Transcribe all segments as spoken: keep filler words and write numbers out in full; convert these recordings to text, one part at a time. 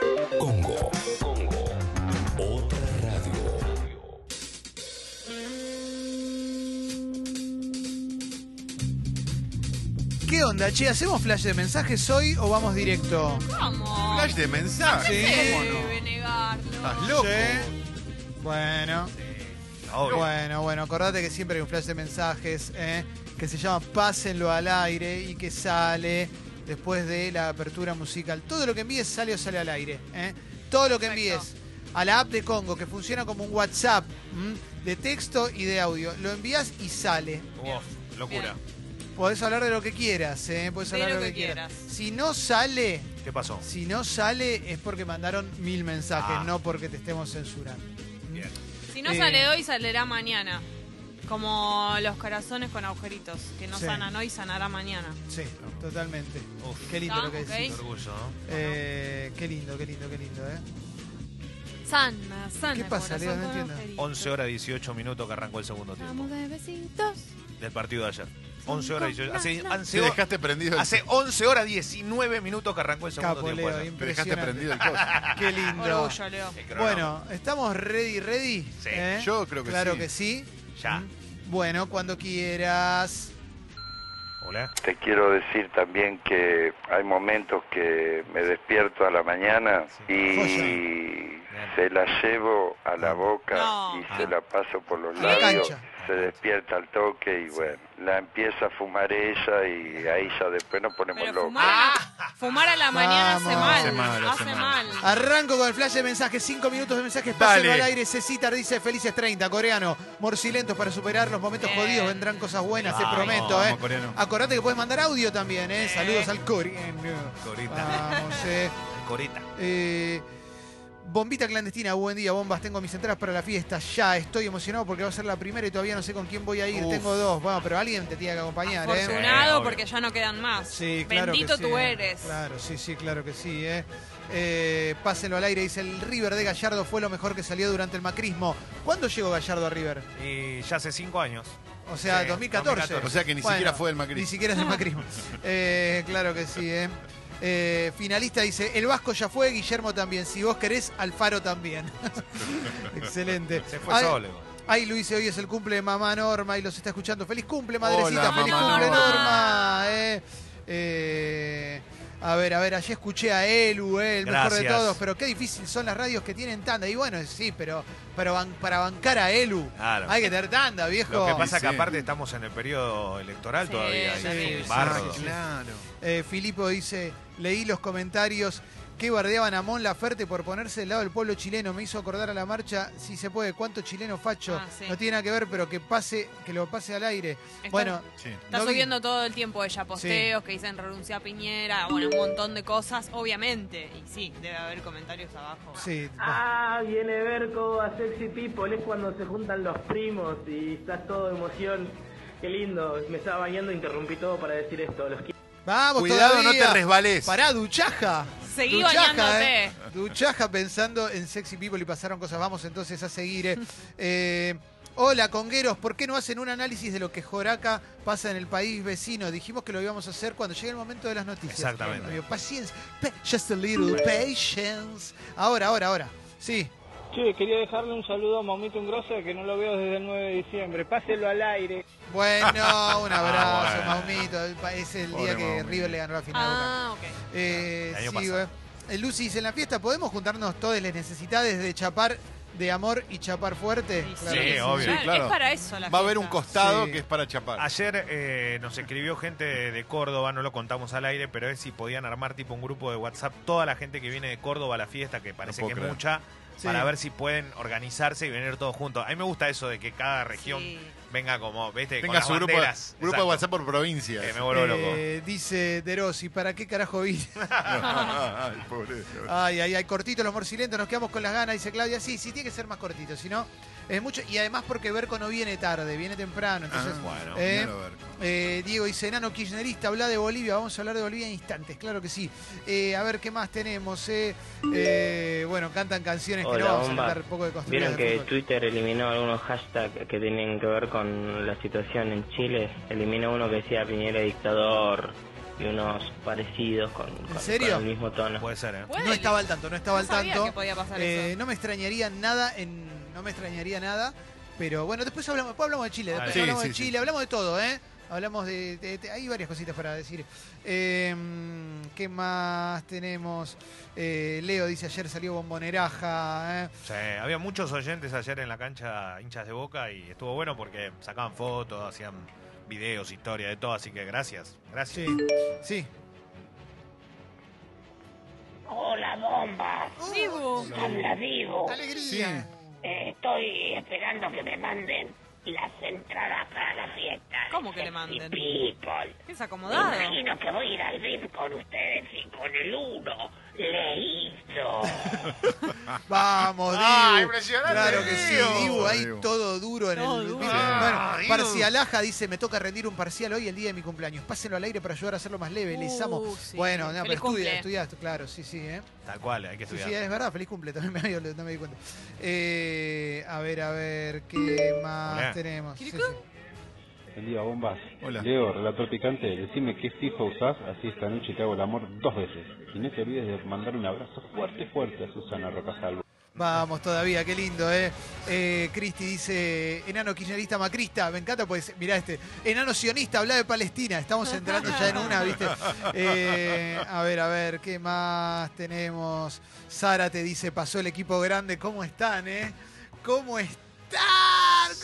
muchas gracias. Congo, Congo, otra radio. ¿Qué onda, che? ¿Hacemos flash de mensajes hoy o vamos directo? Vamos. ¿Flash de mensajes? Sí. ¿Cómo no? Debe negarlo. ¿Estás loco? Sí. Bueno. Sí. Obvio. Bueno, bueno, acordate que siempre hay un flash de mensajes, ¿eh? Que se llama Pásenlo al aire y que sale después de la apertura musical. Todo lo que envíes sale o sale al aire, ¿eh? Todo lo que envíes a la app de Congo, que funciona como un WhatsApp, ¿m? De texto y de audio. Lo envías y sale. Uf, locura. Bien. Podés hablar de lo que quieras, ¿eh? Podés hablar de lo que, que quieras. quieras. Si no sale... ¿Qué pasó? Si no sale es porque mandaron mil mensajes, ah. no porque te estemos censurando. Bien. Si no eh. sale hoy, saldrá mañana. Como los corazones con agujeritos, que no sí. sanan hoy, sanará mañana. Sí, totalmente. Uf, qué lindo lo que okay. decís. Orgullo, ¿no? eh, bueno. Qué lindo, qué lindo, qué lindo, ¿eh? Sana, sana. ¿Qué pasa, Leo? No entiendo. once horas dieciocho minutos que arrancó el segundo tiempo. De besitos. Del partido de ayer. once horas dieciocho. Hace, no, no. Hace, te dejaste prendido el... Hace once horas diecinueve minutos que arrancó el segundo Capo, tiempo. Leo, te dejaste prendido el coche. Qué lindo. Orgullo, Leo. Bueno, ¿estamos ready, ready? Sí. ¿Eh? Yo creo que claro sí. Claro que sí. Ya. Bueno, cuando quieras. Hola. Te quiero decir también que hay momentos que me despierto a la mañana sí. y Folla. se la llevo a la boca no. y se la paso por los labios. Se despierta al toque y bueno, la empieza a fumar ella y ahí ya después nos ponemos locos. Fumar, ah, fumar a la mañana hace mal, hace mal, hace mal. Arranco con el flash de mensajes, cinco minutos de mensajes, pásenlo al aire. Cecitar dice, felices treinta, coreano, morcilentos para superar los momentos eh. jodidos, vendrán cosas buenas, te prometo. Vamos, eh. Coreano. Acordate que puedes mandar audio también, eh. Saludos eh. al coreano. Corita. Vamos, eh. Corita. Eh... Bombita clandestina, buen día, bombas. Tengo mis entradas para la fiesta ya. Estoy emocionado porque va a ser la primera y todavía no sé con quién voy a ir. Uf. Tengo dos. Bueno, pero alguien te tiene que acompañar, ¿eh? Afortunado porque ya no quedan más. Sí, claro. Bendito que sí, tú eres. Claro, sí, sí, claro que sí, ¿eh? Eh, pásenlo al aire, dice el River de Gallardo fue lo mejor que salió durante el macrismo. ¿Cuándo llegó Gallardo a River? Y ya hace cinco años. O sea, sí, dos mil catorce. dos mil catorce. O sea que ni bueno, siquiera fue el macrismo. Ni siquiera es el macrismo. eh, claro que sí, ¿eh? Eh, finalista dice, el Vasco ya fue, Guillermo también. Si vos querés, Alfaro también. Excelente. Se fue solo. Ay, Luis, hoy es el cumple de Mamá Norma y los está escuchando. Feliz cumple, madrecita. Hola, feliz cumple, Norma. Norma. Eh, eh, a ver, a ver, ayer escuché a Elu, eh, el Gracias. mejor de todos. Pero qué difícil son las radios que tienen tanda. Y bueno, sí, pero, pero ban para bancar a Elu claro. hay que tener tanda, viejo. Lo que pasa sí, que sí. aparte estamos en el periodo electoral sí, todavía. Sí, hay sí, barrio. Sí, claro. eh, Filipo dice... Leí los comentarios que bardeaban a Mon Laferte por ponerse del lado del pueblo chileno. Me hizo acordar a la marcha, si se puede, cuánto chileno facho. Ah, sí. No tiene nada que ver, pero que pase, que lo pase al aire. Está, bueno, sí. está no subiendo vi... todo el tiempo ella, posteos sí. que dicen renuncia a Piñera, bueno, un montón de cosas, obviamente. Y sí, debe haber comentarios abajo. Sí. Ah, viene Berco a Sexy People, es cuando se juntan los primos y estás todo de emoción. Qué lindo, me estaba bañando, interrumpí todo para decir esto. Los Vamos, cuidado, todavía. no te resbalés. Pará, duchaja. Seguí bañándote. Eh. Duchaja pensando en Sexy People y pasaron cosas. Vamos entonces a seguir. Eh. eh, hola, congueros, ¿por qué no hacen un análisis de lo que Joraca pasa en el país vecino? Dijimos que lo íbamos a hacer cuando llegue el momento de las noticias. Exactamente. Bueno, paciencia. Just a little patience. Ahora, ahora, ahora. Sí. Sí, quería dejarle un saludo a Mamito Ungrosa, que no lo veo desde el nueve de diciembre. Pásenlo al aire. Bueno, un abrazo, ah, bueno. Maumito. Es el Pobre día que Maumito. River le ganó la final. Ah, ok. Eh, el sí, eh. Lucy dice, en la fiesta, ¿podemos juntarnos todas las necesidades de chapar de amor y chapar fuerte? Sí, claro. sí obvio. Sí, claro. Es para eso la Va a haber un costado sí. que es para chapar. Ayer eh, nos escribió gente de Córdoba, no lo contamos al aire, pero es si podían armar tipo un grupo de WhatsApp. Toda la gente que viene de Córdoba a la fiesta, que parece no que creer. es mucha... Sí. Para ver si pueden organizarse y venir todos juntos. A mí me gusta eso de que cada región sí. venga como, viste, venga con las su banderas. grupo, grupo de WhatsApp por provincia. Eh, me vuelvo eh, loco. Dice De Rossi, ¿para qué carajo vine? ay, pobre. Ay, ay, ay, cortito los morcilentos, nos quedamos con las ganas, dice Claudia. Sí, sí, tiene que ser más cortito, si no es mucho. Y además porque Berco no viene tarde, viene temprano. Entonces, ah, bueno, eh, eh, Diego dice, enano kirchnerista, habla de Bolivia. Vamos a hablar de Bolivia en instantes, claro que sí. Eh, a ver, ¿qué más tenemos? Eh, eh, bueno, cantan canciones. Hola, no, bomba. Poco de ¿Vieron que Twitter eliminó algunos hashtags que tienen que ver con la situación en Chile? Eliminó uno que decía Piñera dictador, y unos parecidos con, con, con el mismo tono. Puede ser, ¿eh? No estaba al tanto, no estaba no al tanto. Que podía pasar eh, eso. No me extrañaría nada, en, no me extrañaría nada, pero bueno, después hablamos, después hablamos de Chile, después sí, hablamos sí, de Chile, sí. hablamos de todo, ¿eh? Hablamos de, de, de... Hay varias cositas para decir. Eh, ¿Qué más tenemos? Eh, Leo dice, ayer salió Bomboneraja. ¿eh? Sí, había muchos oyentes ayer en la cancha, hinchas de Boca, y estuvo bueno porque sacaban fotos, hacían videos, historia, de todo. Así que gracias. Gracias. Sí. sí. Hola, bomba. Vivo. Habla vivo. Alegría. Sí. Eh, estoy esperando que me manden las entradas para la fiesta. ¿Cómo que le manden? People. Es acomodado. Me imagino que voy a ir al V I P con ustedes y con el uno. Le hizo. Vamos, Dibu. Ah, impresionante. Claro que sí, Dibu, ahí todo duro en todo el... Duro. Ah, bueno, Parcialaja dice, me toca rendir un parcial hoy el día de mi cumpleaños. Pásenlo al aire para ayudar a hacerlo más leve. Uh, Les amo. Sí. Bueno, no, pero estudia, estudia, claro, sí, sí. ¿eh? Tal cual, hay que estudiar. Sí, sí, es verdad, feliz cumple, también me había, no me di cuenta. Eh, a ver, a ver, ¿qué más Hola. tenemos? Sí, sí. Buen día, bombas. Hola. Leo, relator picante, decime qué FIFA usás, así esta noche te hago el amor dos veces. Y no te olvides de mandar un abrazo fuerte, fuerte a Susana Rocasalvo. Vamos todavía, qué lindo, ¿eh? eh Cristi dice, enano kirchnerista macrista, me encanta, pues mirá este, enano sionista, habla de Palestina, estamos entrando ya en una, ¿viste? Eh, a ver, a ver, ¿qué más tenemos? Sara te dice, pasó el equipo grande, ¿cómo están, eh? ¿Cómo están?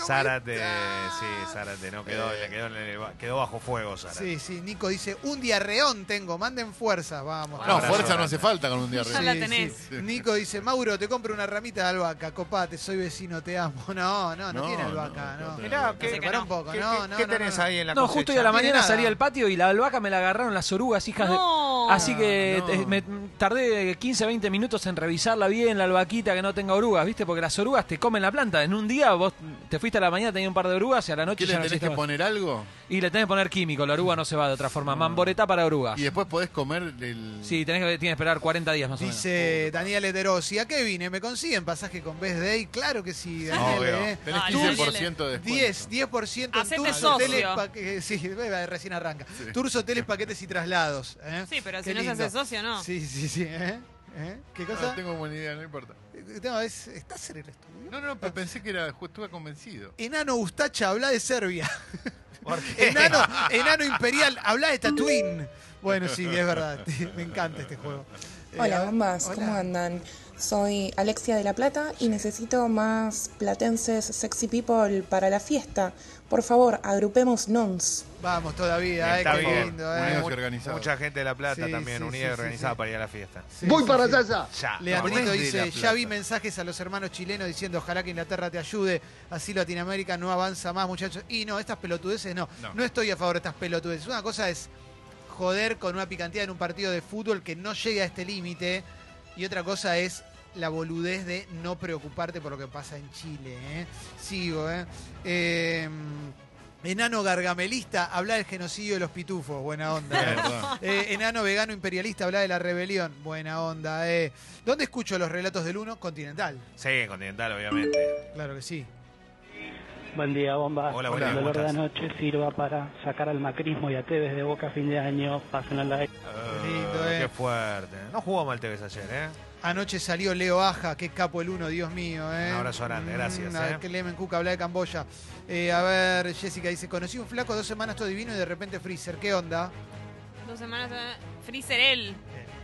Zárate, sí, Zárate, no quedó, eh. quedó, quedó, quedó bajo fuego, Zárate. Sí, sí, Nico dice, un diarreón tengo, manden fuerza, vamos. No, fuerza no hace falta con un diarreón. Sí, ya la tenés. Sí. Nico dice, Mauro, te compro una ramita de albahaca, copate, soy vecino, te amo. No, no, no, no tiene albahaca, no. no. Mirá, que, que no. un poco, ¿Qué, no, no, ¿qué tenés no, ahí en la cosecha? No, justo hoy a la mañana salí al patio y la albahaca me la agarraron las orugas, hijas no, de... Así que no. me tardé quince, veinte minutos en revisarla bien, la albahaquita, que no tenga orugas, ¿viste? Porque las orugas te comen la planta en un día, vos te fuiste a la mañana, tenías un par de orugas y a la noche ya no tenés que poner algo. Y le tenés que poner químico, la oruga no se va de otra forma. Mamboreta para orugas. Y después podés comer el... Sí, tenés que, tenés que esperar cuarenta días más o menos. Dice Daniel Heterosi, ¿a qué vine? ¿Me consiguen pasaje con Best Day? Claro que sí, Daniel. ¿eh? Tenés quince por ciento de descuento. diez por ciento en Tours, hoteles, paquetes... Sí, recién arranca. Sí. Tours, hoteles, paquetes y traslados. ¿eh? Sí, pero qué si lindo. No se hace socio, ¿no? Sí, sí, sí. ¿eh? ¿Eh? ¿Qué cosa? No tengo buena idea, no importa. No, es, ¿estás en el estudio? No, no, pero pensé que era, estuve convencido. Enano Ustacha, habla de Serbia. ¿Por qué? Enano, enano Imperial, habla de Tatooine. Bueno, sí, es verdad, me encanta este juego. Hola, eh, bombas, hola. ¿Cómo andan? Soy Alexia de La Plata y necesito más platenses sexy people para la fiesta. Por favor, agrupemos nons. Vamos todavía, eh, qué lindo. Eh. Mucha, mucha gente de La Plata sí, también, sí, unida y sí, organizada sí, para ir a la fiesta. Sí, Voy sí, para allá sí. ya. Leandrito dice, ya vi mensajes a los hermanos chilenos diciendo, ojalá que Inglaterra te ayude, así Latinoamérica no avanza más, muchachos. Y no, estas pelotudeces no. No, no estoy a favor de estas pelotudeces. Una cosa es joder con una picantía en un partido de fútbol que no llegue a este límite, y otra cosa es la boludez de no preocuparte por lo que pasa en Chile. ¿eh? Sigo, ¿eh? eh Enano gargamelista, habla del genocidio de los pitufos, buena onda. ¿eh? Eh, enano vegano imperialista, habla de la rebelión, buena onda. ¿eh? ¿Dónde escucho los relatos del uno? Continental. Sí, Continental, obviamente. Claro que sí. Buen día, bomba. Hola, buenas. El dolor de anoche sirva para sacar al macrismo y a Tevez de Boca a fin de año. Pásenlo al aire. Uh, Lindo, ¿eh? Qué fuerte. No jugó mal Tevez ayer, ¿eh? Anoche salió Leo Aja, qué capo el uno, Dios mío, ¿eh? Un abrazo grande, gracias. Mm, ¿eh? Clemen Cuca, habla de Camboya. Eh, a ver, Jessica dice, conocí un flaco, dos semanas todo divino y de repente freezer. ¿Qué onda? Dos semanas, freezer él.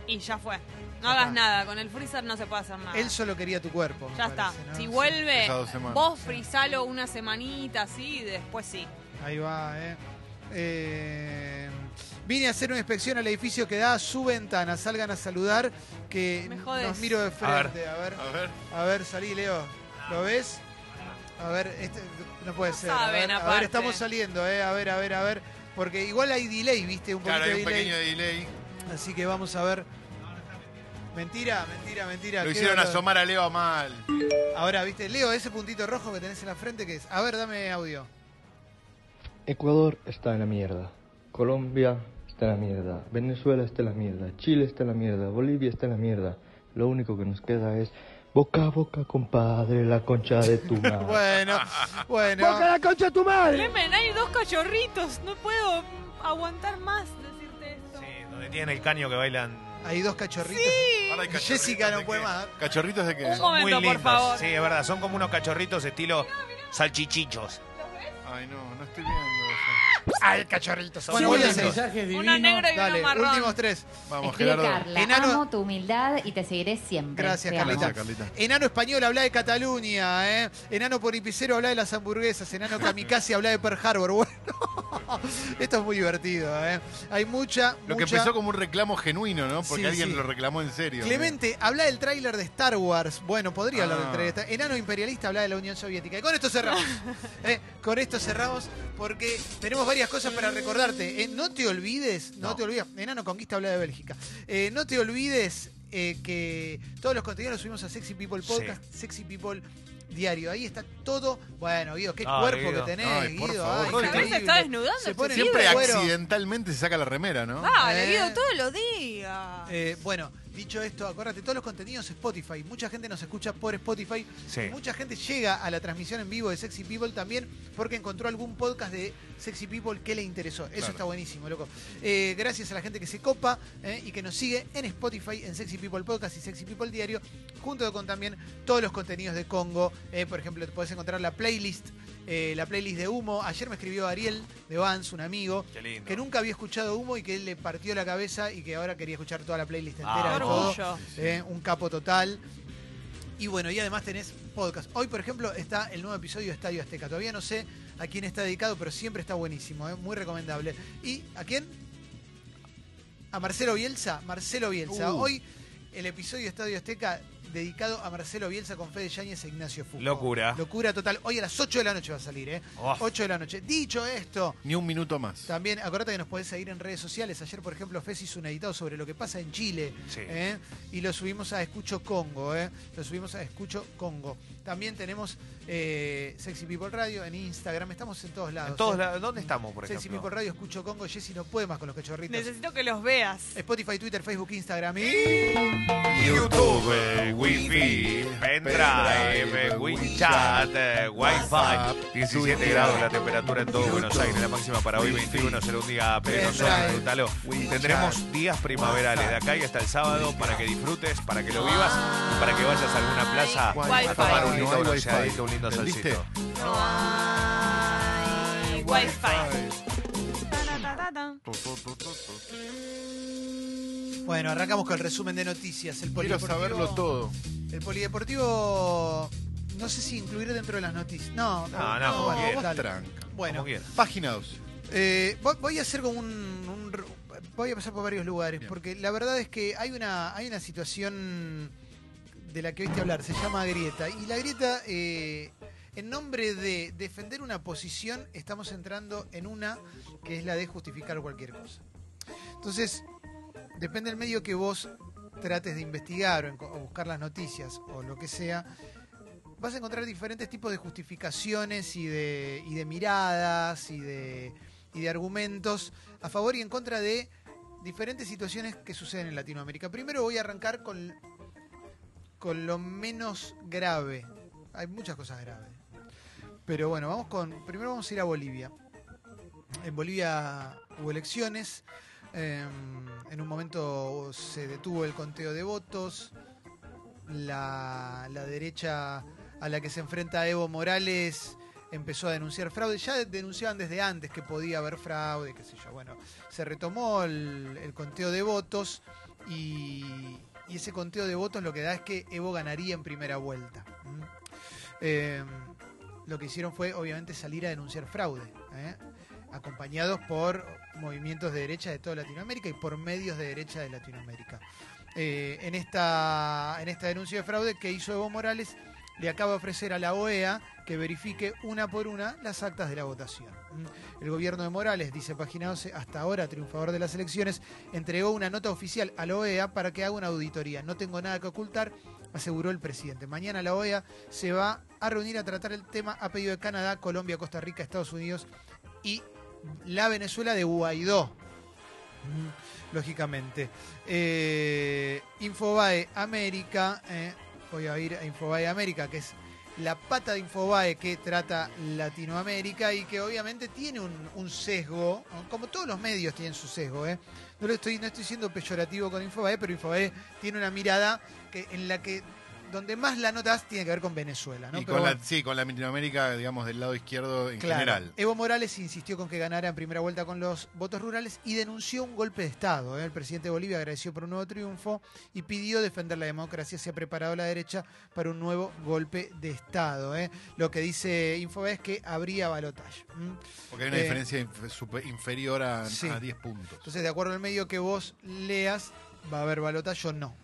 ¿Qué? Y ya fue. No Acá. hagas nada, con el freezer no se puede hacer nada. Él solo quería tu cuerpo. Ya parece, está. ¿no? Si vuelve, sí. vos frizalo una semanita así y después sí. Ahí va, ¿eh? Eh... Vine a hacer una inspección al edificio que da a su ventana. Salgan a saludar que nos miro de frente. A ver, a ver, a ver, a ver salí, Leo. ¿Lo ves? A ver, este, no puede no ser. Saben, a, ver, a ver, estamos saliendo, eh. A ver, a ver, a ver. Porque igual hay delay, ¿viste? Un claro, hay un delay. pequeño delay. Así que vamos a ver. Mentira, mentira, mentira. Lo hicieron verdad? asomar a Leo mal. Ahora, ¿viste? Leo, ese puntito rojo que tenés en la frente, ¿qué es? A ver, dame audio. Ecuador está en la mierda. Colombia... está en la mierda, Venezuela está en la mierda, Chile está en la mierda, Bolivia está en la mierda. Lo único que nos queda es boca a boca, compadre, la concha de tu madre. Bueno, bueno. Boca la concha de tu madre. Clemen, hay dos cachorritos, no puedo aguantar más decirte esto. Sí, donde tienen el caño que bailan. Hay dos cachorritos. Sí. Ahora hay cachorritos. Jessica no puede más. ¿Cachorritos de qué? Un momento, muy lindos, por favor. Sí, es verdad. Son como unos cachorritos estilo mirá, mirá. Salchichichos. ¿Los ves? Ay, no, no estoy viendo eso. Ay, cachorritos. Son bueno, uno negro y dale, uno marrón. Últimos tres. Vamos, Gerardo. Carla, enano... amo tu humildad y te seguiré siempre. Gracias, Carlita. Carlita. Enano español, habla de Cataluña. ¿eh? Enano poripicero, habla de las hamburguesas. Enano kamikaze, habla de Pearl Harbor. Bueno... Esto es muy divertido, ¿eh? Hay mucha, mucha... Lo que empezó como un reclamo genuino, ¿no? Porque sí, alguien sí. lo reclamó en serio. Clemente, ¿no? Habla del tráiler de Star Wars. Bueno, podría ah. hablar del tráiler de Star Wars. Enano imperialista, habla de la Unión Soviética. Y con esto cerramos. ¿Eh? Con esto cerramos porque tenemos varias cosas para recordarte. ¿Eh? No te olvides, no, no te olvides. Enano Conquista, habla de Bélgica. Eh, no te olvides eh, que todos los contenidos los subimos a Sexy People Podcast, sí. Sexy People Diario, ahí está todo. Bueno, Guido, qué ah, cuerpo Guido. que tenés, Ay, Guido. Ay, increíble. Se está desnudando. Se pone siempre accidentalmente se saca la remera, ¿no? Ah, eh. Guido, todos los días. Eh, bueno, dicho esto, acuérdate, todos los contenidos Spotify. Mucha gente nos escucha por Spotify. Sí. Mucha gente llega a la transmisión en vivo de Sexy People también porque encontró algún podcast de Sexy People que le interesó. Eso claro. está buenísimo, loco. Eh, gracias a la gente que se copa eh, y que nos sigue en Spotify, en Sexy People Podcast y Sexy People Diario, junto con también todos los contenidos de Congo. Eh, por ejemplo, te podés encontrar la playlist, eh, la playlist de Humo. Ayer me escribió Ariel de Vans, un amigo, que nunca había escuchado Humo y que él le partió la cabeza y que ahora quería escuchar toda la playlist entera. Ah, todo, eh, un capo total. Y bueno, y además tenés podcast. Hoy, por ejemplo, está el nuevo episodio de Estadio Azteca. Todavía no sé a quién está dedicado, pero siempre está buenísimo, eh, muy recomendable. ¿Y a quién? A Marcelo Bielsa. Marcelo Bielsa. Uh. Hoy el episodio de Estadio Azteca... dedicado a Marcelo Bielsa con Fede Yáñez e Ignacio Foucault. Locura. Locura total. Hoy a las ocho de la noche va a salir, ¿eh? Oh. ocho de la noche. Dicho esto... Ni un minuto más. También, acordate que nos podés seguir en redes sociales. Ayer, por ejemplo, Fez hizo un editado sobre lo que pasa en Chile. Sí. ¿eh? Y lo subimos a Escucho Congo, ¿eh? Lo subimos a Escucho Congo. También tenemos eh, Sexy People Radio en Instagram. Estamos en todos lados. En todos ¿eh? lados. ¿Dónde estamos, por ejemplo? Sexy People Radio, Escucho Congo. Jessy no puede más con los cachorritos. Necesito que los veas. Spotify, Twitter, Facebook, Instagram y... YouTube. Wi-Fi, pendrive, WeChat, Wi-Fi. diecisiete grados la temperatura en todo Buenos Aires. La máxima para hoy veintiuno será un día peligroso. Disfrútalo. Tendremos días primaverales de acá y hasta el sábado para que disfrutes, para que lo vivas, para que vayas a alguna plaza a tomar un lindo bronceadito, un lindo solcito. Bueno, arrancamos con el resumen de noticias. El Quiero saberlo todo. El polideportivo, no sé si incluir dentro de las noticias. No, no, no, no, no vos tranca. Bueno, página dos. Eh, voy a hacer como un, un... Voy a pasar por varios lugares, bien. Porque la verdad es que hay una, hay una situación de la que oíste hablar, se llama grieta. Y la grieta, eh, en nombre de defender una posición, estamos entrando en una que es la de justificar cualquier cosa. Entonces... depende del medio que vos trates de investigar o, o buscar las noticias o lo que sea, vas a encontrar diferentes tipos de justificaciones y de, y de miradas y de, y de argumentos a favor y en contra de diferentes situaciones que suceden en Latinoamérica. Primero voy a arrancar con, con lo menos grave. Hay muchas cosas graves. Pero bueno, vamos con... Primero vamos a ir a Bolivia. En Bolivia hubo elecciones... Eh, en un momento se detuvo el conteo de votos, la, la derecha a la que se enfrenta Evo Morales empezó a denunciar fraude, ya denunciaban desde antes que podía haber fraude, qué sé yo, bueno, se retomó el, el conteo de votos y, y ese conteo de votos lo que da es que Evo ganaría en primera vuelta. Eh, lo que hicieron fue obviamente salir a denunciar fraude, ¿eh? acompañados por movimientos de derecha de toda Latinoamérica y por medios de derecha de Latinoamérica. Eh, en, esta, en esta denuncia de fraude que hizo Evo Morales, le acaba de ofrecer a la O E A que verifique una por una las actas de la votación. El gobierno de Morales, dice Página doce, hasta ahora triunfador de las elecciones, entregó una nota oficial a la O E A para que haga una auditoría. No tengo nada que ocultar, aseguró el presidente. Mañana la O E A se va a reunir a tratar el tema a pedido de Canadá, Colombia, Costa Rica, Estados Unidos y la Venezuela de Guaidó, lógicamente. Eh, Infobae América, eh, voy a ir a Infobae América, que es la pata de Infobae que trata Latinoamérica y que obviamente tiene un, un sesgo, como todos los medios tienen su sesgo, ¿eh? No, lo estoy, no estoy siendo peyorativo con Infobae, pero Infobae tiene una mirada que, en la que donde más la notas tiene que ver con Venezuela, ¿no? Y pero con la, sí, con la Latinoamérica, digamos, del lado izquierdo en claro, general. Evo Morales insistió con que ganara en primera vuelta con los votos rurales y denunció un golpe de Estado, ¿eh? El presidente de Bolivia agradeció por un nuevo triunfo y pidió defender la democracia. Se ha preparado la derecha para un nuevo golpe de Estado, ¿eh? Lo que dice Infobae es que habría balotaje. ¿Mm? Porque hay una eh, diferencia inf super inferior a, sí. a diez puntos. Entonces, de acuerdo al medio que vos leas, va a haber balotaje o no.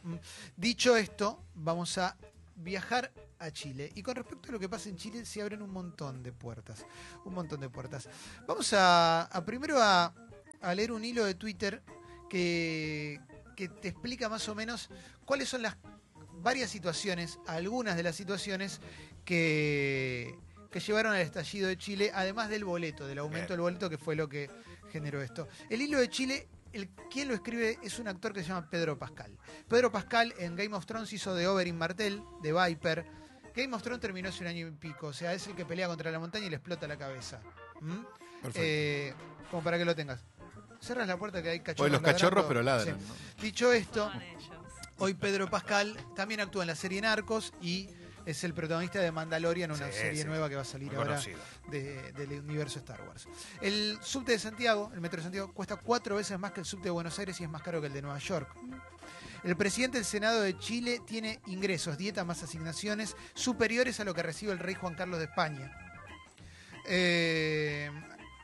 Dicho esto, vamos a viajar a Chile. Y con respecto a lo que pasa en Chile, se abren un montón de puertas. Un montón de puertas. Vamos a, a primero a, a leer un hilo de Twitter que, que te explica más o menos cuáles son las varias situaciones, algunas de las situaciones que, que llevaron al estallido de Chile, además del boleto, del aumento del boleto, que fue lo que generó esto. El hilo de Chile... El, quien lo escribe es un actor que se llama Pedro Pascal. Pedro Pascal en Game of Thrones hizo de Oberyn Martell, de Viper. Game of Thrones terminó hace un año y pico. O sea, es el que pelea contra la montaña y le explota la cabeza. ¿Mm? Eh, como para que lo tengas. Cerras la puerta que hay cachorros. Hoy los ladrando. Cachorros, pero ladran. Sí. ¿No? Dicho esto, hoy Pedro Pascal también actúa en la serie Narcos y es el protagonista de Mandalorian, una sí, serie sí, nueva que va a salir muy ahora de, del universo Star Wars. El subte de Santiago, el metro de Santiago, cuesta cuatro veces más que el subte de Buenos Aires y es más caro que el de Nueva York. El presidente del Senado de Chile tiene ingresos, dieta más asignaciones, superiores a lo que recibe el rey Juan Carlos de España. Eh,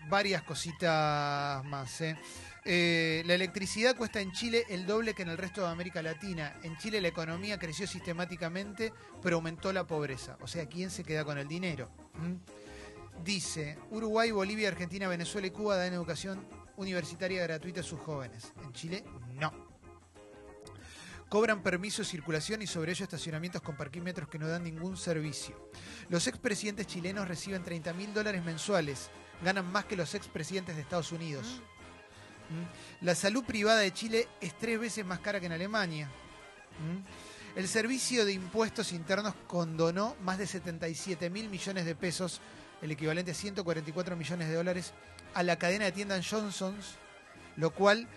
varias cositas más, ¿eh? Eh, la electricidad cuesta en Chile el doble que en el resto de América Latina. En Chile la economía creció sistemáticamente, pero aumentó la pobreza. O sea, ¿quién se queda con el dinero? ¿Mm? Dice, Uruguay, Bolivia, Argentina, Venezuela y Cuba dan educación universitaria gratuita a sus jóvenes. En Chile, no. Cobran permiso de circulación y sobre ello estacionamientos con parquímetros que no dan ningún servicio. Los expresidentes chilenos reciben treinta mil dólares mensuales. Ganan más que los expresidentes de Estados Unidos. ¿Mm? La salud privada de Chile es tres veces más cara que en Alemania. El servicio de impuestos internos condonó más de setenta y siete mil millones de pesos, el equivalente a ciento cuarenta y cuatro millones de dólares, a la cadena de tiendas Johnson's, lo cual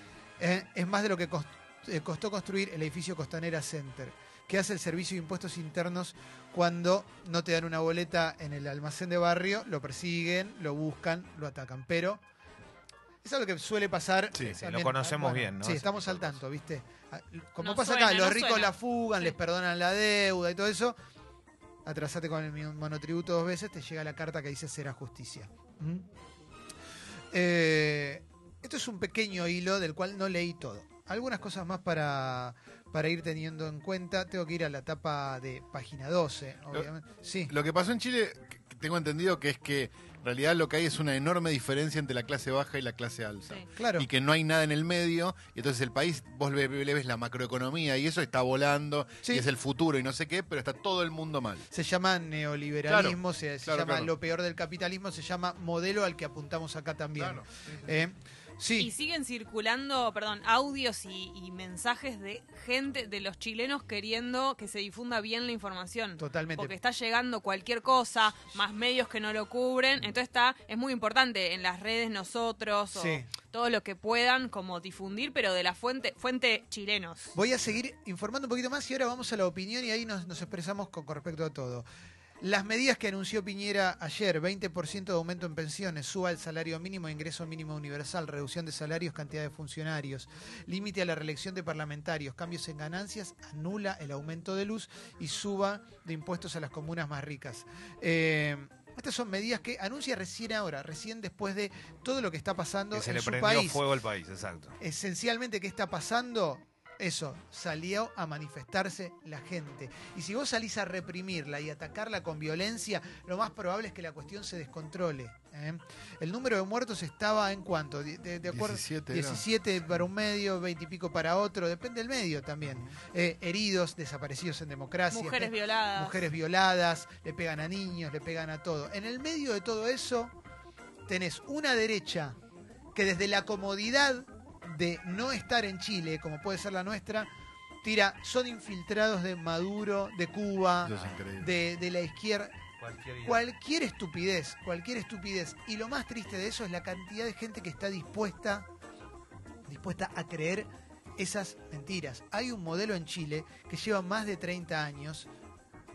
eh, es más de lo que costó construir el edificio Costanera Center. ¿Qué hace el servicio de impuestos internos cuando no te dan una boleta en el almacén de barrio? Lo persiguen, lo buscan, lo atacan, pero... Es algo que suele pasar. Sí, sí, lo conocemos bueno, bien, ¿no? Sí, estamos al tanto, ¿viste? Como no pasa suena, acá, los no ricos suena. La fugan, sí. Les perdonan la deuda y todo eso. Atrasate con el monotributo dos veces, te llega la carta que dice será justicia. ¿Mm? Eh, esto es un pequeño hilo del cual no leí todo. Algunas cosas más para, para ir teniendo en cuenta. Tengo que ir a la etapa de página doce, obviamente. Lo, sí. Lo que pasó en Chile, tengo entendido que es que en realidad lo que hay es una enorme diferencia entre la clase baja y la clase alta. Sí. Claro. Y que no hay nada en el medio. Y entonces el país, vos le, le ves la macroeconomía y eso está volando. Sí. Y es el futuro y no sé qué, pero está todo el mundo mal. Se llama neoliberalismo, claro, se, se claro, llama claro. Lo peor del capitalismo, se llama modelo al que apuntamos acá también. Claro. Sí, sí. Eh, sí. Y siguen circulando, perdón, audios y, y mensajes de gente, de los chilenos queriendo que se difunda bien la información. Totalmente. Porque está llegando cualquier cosa, más medios que no lo cubren. Entonces está, es muy importante en las redes nosotros o sí. Todo lo que puedan como difundir, pero de la fuente, fuente chilenos. Voy a seguir informando un poquito más y ahora vamos a la opinión y ahí nos, nos expresamos con, con respecto a todo. Las medidas que anunció Piñera ayer, veinte por ciento de aumento en pensiones, suba al salario mínimo, ingreso mínimo universal, reducción de salarios, cantidad de funcionarios, límite a la reelección de parlamentarios, cambios en ganancias, anula el aumento de luz y suba de impuestos a las comunas más ricas. Eh, estas son medidas que anuncia recién ahora, recién después de todo lo que está pasando en su país. Se le prendió fuego al país, exacto. Esencialmente, ¿qué está pasando? Eso, salió a manifestarse la gente. Y si vos salís a reprimirla y atacarla con violencia, lo más probable es que la cuestión se descontrole, ¿eh? El número de muertos estaba en cuánto, de, de, de acuerdo, diecisiete para un medio, veinte y pico para otro, depende del medio también. Eh, heridos, desaparecidos en democracia. Mujeres violadas. Mujeres violadas, le pegan a niños, le pegan a todo. En el medio de todo eso tenés una derecha que desde la comodidad de no estar en Chile, como puede ser la nuestra, tira, son infiltrados de Maduro, de Cuba, de, de la izquierda. Cualquier, cualquier estupidez, cualquier estupidez. Y lo más triste de eso es la cantidad de gente que está dispuesta, dispuesta a creer esas mentiras. Hay un modelo en Chile que lleva más de treinta años,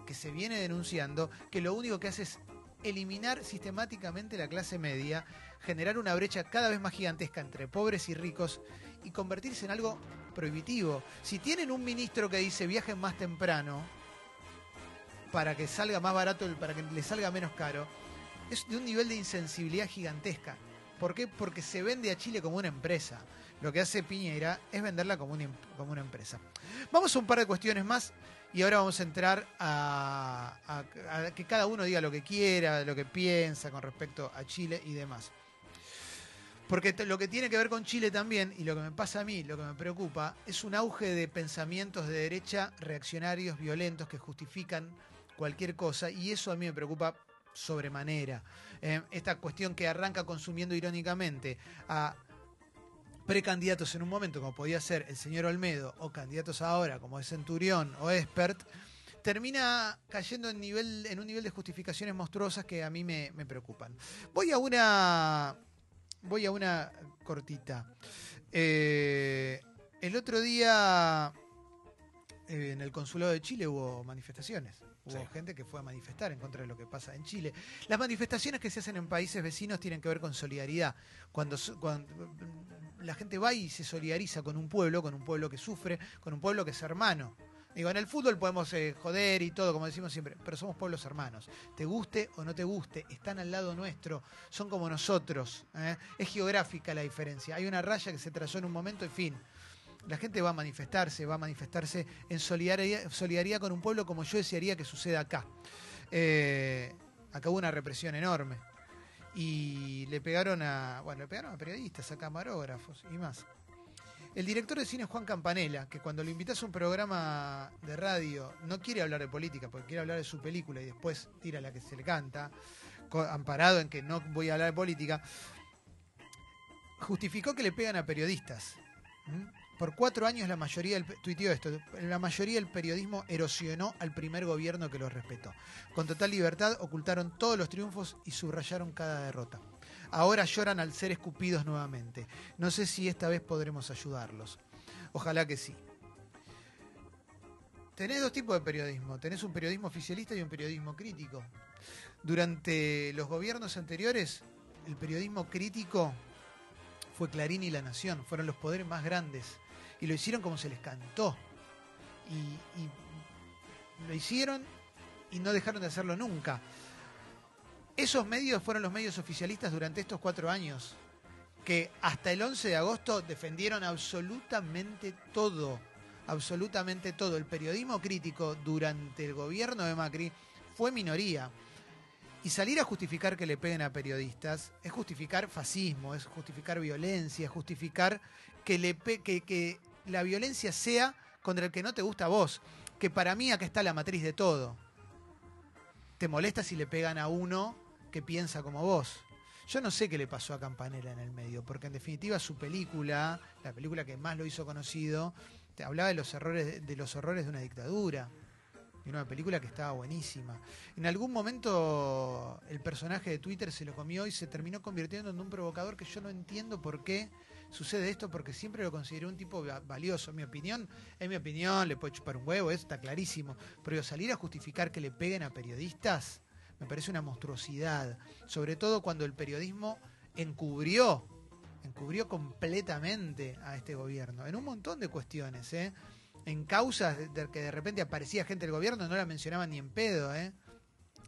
que se viene denunciando, que lo único que hace es eliminar sistemáticamente la clase media, generar una brecha cada vez más gigantesca entre pobres y ricos y convertirse en algo prohibitivo. Si tienen un ministro que dice viajen más temprano para que salga más barato, para que les salga menos caro, es de un nivel de insensibilidad gigantesca. ¿Por qué? Porque se vende a Chile como una empresa. Lo que hace Piñera es venderla como una, como una empresa. Vamos a un par de cuestiones más y ahora vamos a entrar a, a, a que cada uno diga lo que quiera, lo que piensa con respecto a Chile y demás. Porque lo que tiene que ver con Chile también, y lo que me pasa a mí, lo que me preocupa, es un auge de pensamientos de derecha, reaccionarios, violentos, que justifican cualquier cosa, y eso a mí me preocupa sobremanera. Eh, esta cuestión que arranca consumiendo irónicamente a precandidatos en un momento, como podía ser el señor Olmedo, o candidatos ahora, como es Centurión o Espert, termina cayendo en, nivel, en un nivel de justificaciones monstruosas que a mí me, me preocupan. Voy a una... Voy a una cortita. Eh, el otro día eh, en el consulado de Chile hubo manifestaciones. Hubo sí. gente que fue a manifestar en contra de lo que pasa en Chile. Las manifestaciones que se hacen en países vecinos tienen que ver con solidaridad. Cuando, cuando la gente va y se solidariza con un pueblo, con un pueblo que sufre, con un pueblo que es hermano. Digo, en el fútbol podemos eh, joder y todo, como decimos siempre, pero somos pueblos hermanos. Te guste o no te guste, están al lado nuestro, son como nosotros. ¿eh? Es geográfica la diferencia. Hay una raya que se trazó en un momento y fin. La gente va a manifestarse, va a manifestarse en solidaridad, solidaridad con un pueblo como yo desearía que suceda acá. Eh, acá hubo una represión enorme. Y le pegaron a, bueno, le pegaron a periodistas, a camarógrafos y más. El director de cine es Juan Campanella, que cuando lo invitas a un programa de radio no quiere hablar de política, porque quiere hablar de su película y después tira la que se le canta, amparado en que no voy a hablar de política, justificó que le pegan a periodistas. ¿Mm? Por cuatro años la mayoría, del, tuiteó esto, la mayoría del periodismo erosionó al primer gobierno que los respetó. Con total libertad ocultaron todos los triunfos y subrayaron cada derrota. Ahora lloran al ser escupidos nuevamente. No sé si esta vez podremos ayudarlos. Ojalá que sí. Tenés dos tipos de periodismo. Tenés un periodismo oficialista y un periodismo crítico. Durante los gobiernos anteriores, el periodismo crítico fue Clarín y La Nación. Fueron los poderes más grandes. Y lo hicieron como se les cantó. Y, y lo hicieron y no dejaron de hacerlo nunca. Esos medios fueron los medios oficialistas durante estos cuatro años, que hasta el once de agosto defendieron absolutamente todo, absolutamente todo. El periodismo crítico durante el gobierno de Macri fue minoría. Y salir a justificar que le peguen a periodistas es justificar fascismo, es justificar violencia, es justificar que, le pe que, que la violencia sea contra el que no te gusta a vos, que para mí acá está la matriz de todo. Te molesta si le pegan a uno que piensa como vos. Yo no sé qué le pasó a Campanella en el medio, porque en definitiva su película, la película que más lo hizo conocido, te hablaba de los errores, de los horrores de una dictadura, y una película que estaba buenísima. En algún momento el personaje de Twitter se lo comió y se terminó convirtiendo en un provocador que yo no entiendo por qué sucede esto, porque siempre lo consideré un tipo valioso. En mi opinión, en mi opinión, le puede chupar un huevo, eso está clarísimo. Pero salir a justificar que le peguen a periodistas me parece una monstruosidad. Sobre todo cuando el periodismo encubrió, encubrió completamente a este gobierno. En un montón de cuestiones, ¿eh? En causas de que de repente aparecía gente del gobierno, no la mencionaban ni en pedo, ¿eh?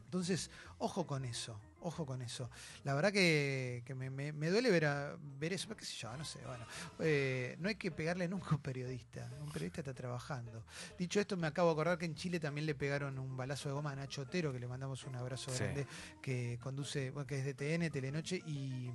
Entonces, ojo con eso. Ojo con eso. La verdad que, que me, me, me duele ver, a, ver eso. ¿Qué sé yo? No sé. Bueno, eh, no hay que pegarle nunca a un periodista. Un periodista está trabajando. Dicho esto, me acabo de acordar que en Chile también le pegaron un balazo de goma a Nacho Otero, que le mandamos un abrazo sí. grande, que conduce, bueno, que es de T N, Telenoche, y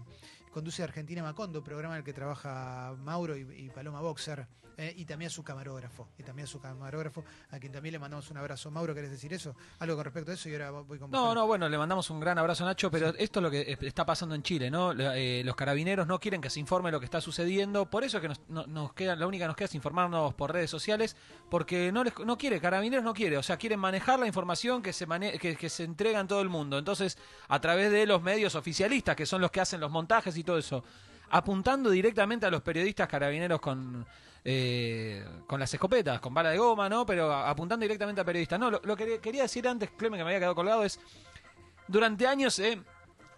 conduce a Argentina Macondo, programa en el que trabaja Mauro y, y Paloma Boxer, eh, y también a su camarógrafo. Y también a su camarógrafo, a quien también le mandamos un abrazo. Mauro, ¿querés decir eso? ¿Algo con respecto a eso? Y ahora voy con... No, no, bueno, le mandamos un gran abrazo a Nacho, pero sí. Esto es lo que está pasando en Chile, ¿no? Eh, los carabineros no quieren que se informe lo que está sucediendo, por eso es que nos, no, nos queda, la única que nos queda es informarnos por redes sociales, porque no les, no quiere, Carabineros no quiere, o sea, quieren manejar la información que se, mane que, que se entrega en todo el mundo, entonces a través de los medios oficialistas, que son los que hacen los montajes y todo eso, apuntando directamente a los periodistas Carabineros con... Eh, con las escopetas, con bala de goma, ¿no? Pero apuntando directamente a periodistas. No, lo, lo que quería decir antes, Clemen, que me había quedado colgado, es durante años eh,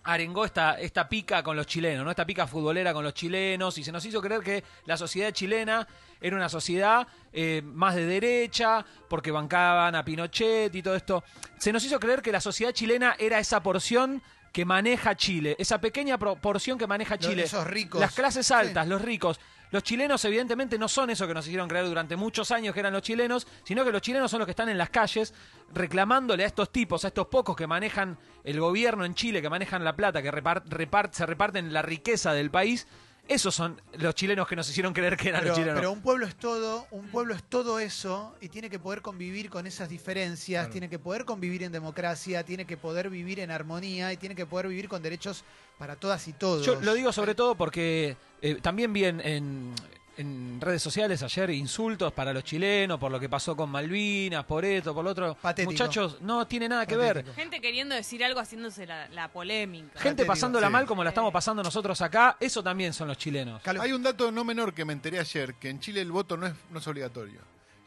arengó esta, esta pica con los chilenos, ¿no? Esta pica futbolera con los chilenos, y se nos hizo creer que la sociedad chilena era una sociedad eh, más de derecha, porque bancaban a Pinochet y todo esto. Se nos hizo creer que la sociedad chilena era esa porción que maneja Chile, esa pequeña porción que maneja Chile. Los, esos ricos. Las clases altas, sí. Los ricos. Los chilenos evidentemente no son eso que nos hicieron creer durante muchos años que eran los chilenos, sino que los chilenos son los que están en las calles reclamándole a estos tipos, a estos pocos que manejan el gobierno en Chile, que manejan la plata, que repart repart se reparten la riqueza del país. Esos son los chilenos que nos hicieron creer que eran pero, los chilenos. Pero un pueblo es todo, un pueblo es todo eso, y tiene que poder convivir con esas diferencias, claro. Tiene que poder convivir en democracia, tiene que poder vivir en armonía y tiene que poder vivir con derechos para todas y todos. Yo lo digo sobre todo porque eh, también vi en, en, en redes sociales ayer insultos para los chilenos por lo que pasó con Malvinas, por esto, por lo otro. Patético. Muchachos, no tiene nada Patético. que ver. Gente queriendo decir algo haciéndose la, la polémica. Gente Patético, pasándola sí. mal como la estamos pasando nosotros acá. Eso también son los chilenos. Hay un dato no menor que me enteré ayer, que en Chile el voto no es, no es obligatorio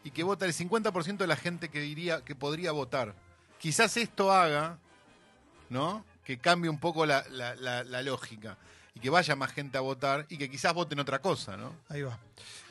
y que vota el cincuenta por ciento de la gente que, diría, que podría votar. Quizás esto haga, ¿no?, que cambie un poco la, la, la, la lógica y que vaya más gente a votar y que quizás voten otra cosa, ¿no? Ahí va.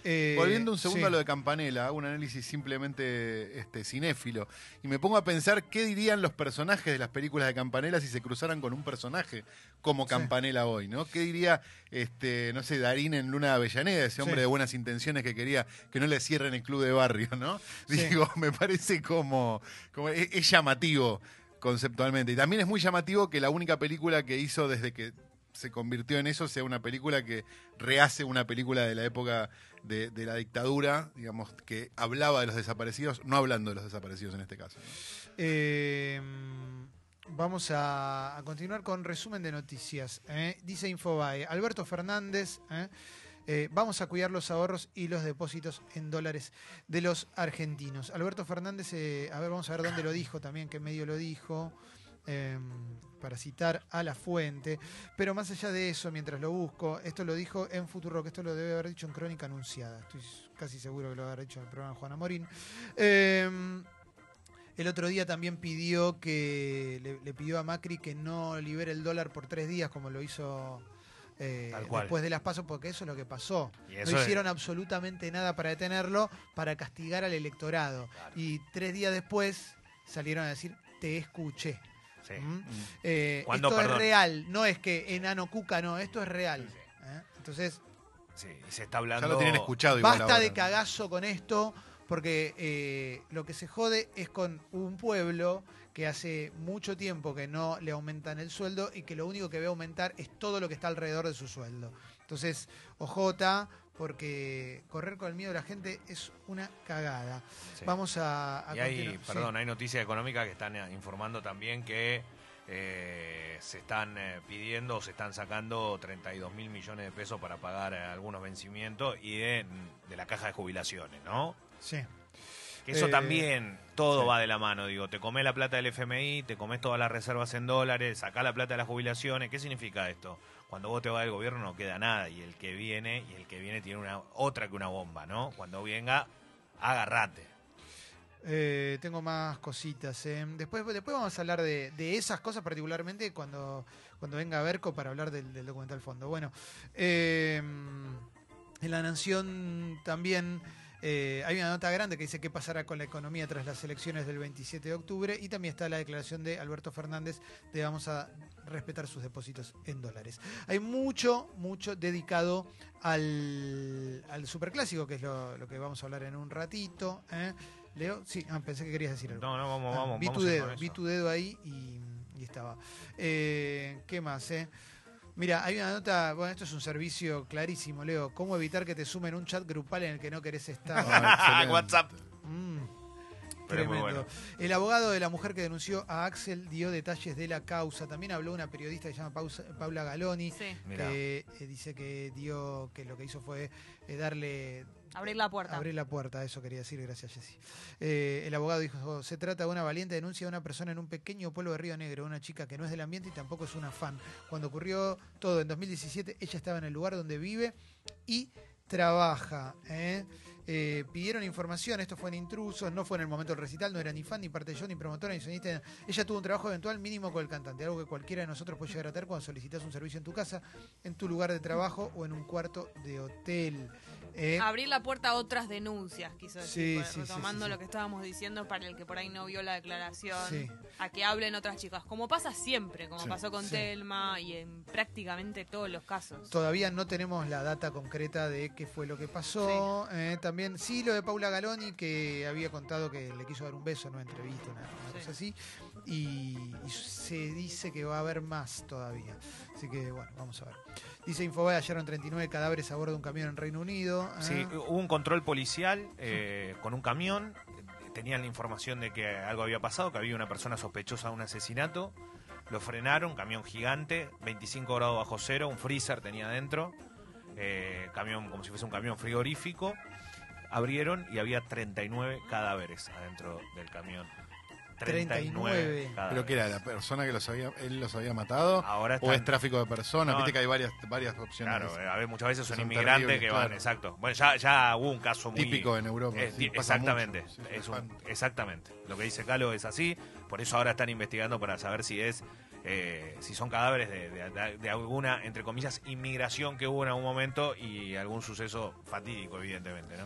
Eh, Volviendo un segundo sí. a lo de Campanella, hago un análisis simplemente este, cinéfilo y me pongo a pensar qué dirían los personajes de las películas de Campanella si se cruzaran con un personaje como Campanella sí. hoy, ¿no? ¿Qué diría, este, no sé, Darín en Luna de Avellaneda, ese hombre sí. de buenas intenciones que quería que no le cierren el club de barrio, ¿no? Sí. Digo, me parece como, como es, es llamativo conceptualmente. Y también es muy llamativo que la única película que hizo desde que se convirtió en eso sea una película que rehace una película de la época de, de la dictadura, digamos, que hablaba de los desaparecidos, no hablando de los desaparecidos en este caso, ¿no? Eh, vamos a, a continuar con resumen de noticias. ¿eh? Dice Infobae, Alberto Fernández... ¿eh? Eh, vamos a cuidar los ahorros y los depósitos en dólares de los argentinos. Alberto Fernández, eh, a ver, vamos a ver dónde lo dijo también, qué medio lo dijo, eh, para citar a la fuente. Pero más allá de eso, mientras lo busco, esto lo dijo en Futuro, que esto lo debe haber dicho en Crónica Anunciada. Estoy casi seguro que lo habrá dicho en el programa de Juana Morín. Eh, El otro día también pidió que le, le pidió a Macri que no libere el dólar por tres días, como lo hizo... Eh, después de las PASO, porque eso es lo que pasó. No hicieron es. absolutamente nada para detenerlo, para castigar al electorado. Claro. Y tres días después salieron a decir, te escuché. Sí. ¿Mm? Eh, esto perdón? es real, no es que enano cuca, no, esto es real. Sí. ¿Eh? Entonces, sí, se está hablando. Ya lo tienen escuchado igual. Basta ahora de cagazo con esto, porque eh, lo que se jode es con un pueblo que hace mucho tiempo que no le aumentan el sueldo y que lo único que ve aumentar es todo lo que está alrededor de su sueldo. Entonces, ojota, porque correr con el miedo de la gente es una cagada. Sí. Vamos a, a y hay, perdón, sí. hay noticias económicas que están informando también que eh, se están eh, pidiendo o se están sacando treinta y dos mil millones de pesos para pagar eh, algunos vencimientos y de, de la caja de jubilaciones, ¿no? Sí. Eso también, todo sí. va de la mano, digo, te comés la plata del F M I, te comés todas las reservas en dólares, sacás la plata de las jubilaciones. ¿Qué significa esto? Cuando vos te vas del gobierno no queda nada, y el que viene, y el que viene tiene una otra que una bomba, ¿no? Cuando venga, agarrate. Eh, tengo más cositas. Eh. Después, después vamos a hablar de, de esas cosas, particularmente cuando, cuando venga Berco para hablar del, del documental fondo. Bueno, eh, en La Nación también... Eh, hay una nota grande que dice qué pasará con la economía tras las elecciones del veintisiete de octubre, y también está la declaración de Alberto Fernández de vamos a respetar sus depósitos en dólares. Hay mucho, mucho dedicado al, al superclásico, que es lo, lo que vamos a hablar en un ratito. ¿eh? Leo, sí, ah, pensé que querías decir algo. No, no, vamos, ah, vamos. Vi, vamos tu, dedo, vi tu dedo ahí y, y estaba. Eh, ¿Qué más? Eh? Mira, hay una nota, bueno, esto es un servicio clarísimo, Leo. ¿Cómo evitar que te sumen un chat grupal en el que no querés estar? Oh, WhatsApp. Mm. Pero tremendo. Bueno. El abogado de la mujer que denunció a Axel dio detalles de la causa. También habló una periodista que se llama Paula Galoni, sí. que eh, dice que dio que lo que hizo fue eh, darle... Abrir la puerta. Abrir la puerta, eso quería decir, gracias Jessy. Eh, el abogado dijo, se trata de una valiente denuncia de una persona en un pequeño pueblo de Río Negro, una chica que no es del ambiente y tampoco es una fan. Cuando ocurrió todo en dos mil diecisiete, ella estaba en el lugar donde vive y trabaja. ¿eh? Eh, pidieron información, esto fue en Intrusos, no fue en el momento del recital, no era ni fan, ni parte yo, ni promotora, ni sonista. Ella tuvo un trabajo eventual mínimo con el cantante, algo que cualquiera de nosotros puede llegar a tener cuando solicitas un servicio en tu casa, en tu lugar de trabajo o en un cuarto de hotel. Eh, Abrir la puerta a otras denuncias, quiso decir, sí, sí, retomando sí, sí, sí. lo que estábamos diciendo para el que por ahí no vio la declaración, sí. a que hablen otras chicas, como pasa siempre, como sí, pasó con sí. Telma y en prácticamente todos los casos. Todavía no tenemos la data concreta de qué fue lo que pasó, sí. eh, también sí, lo de Paula Galoni, que había contado que le quiso dar un beso en una entrevista, una, una sí. cosa así, y, y se dice que va a haber más todavía. Así que, bueno, vamos a ver. Dice Infobae, hallaron treinta y nueve cadáveres a bordo de un camión en Reino Unido. Sí, ah. hubo un control policial eh, con un camión, tenían la información de que algo había pasado, que había una persona sospechosa de un asesinato, lo frenaron, camión gigante, veinticinco grados bajo cero, un freezer tenía adentro, eh, camión como si fuese un camión frigorífico. Abrieron y había treinta y nueve cadáveres adentro del camión. treinta y nueve cadáveres. ¿Pero qué era? ¿La persona que los había, él los había matado? Ahora están... ¿O es tráfico de personas? No, viste que hay varias, varias opciones. Claro, a ver, muchas veces son, son inmigrantes que claro. van, exacto. Bueno, ya, ya hubo un caso muy... Típico en Europa. Es, sí, exactamente. Mucho, sí, es un, exactamente. Lo que dice Calo es así, por eso ahora están investigando para saber si es... Eh, si son cadáveres de, de, de alguna, entre comillas, inmigración que hubo en algún momento y algún suceso fatídico, evidentemente, ¿no?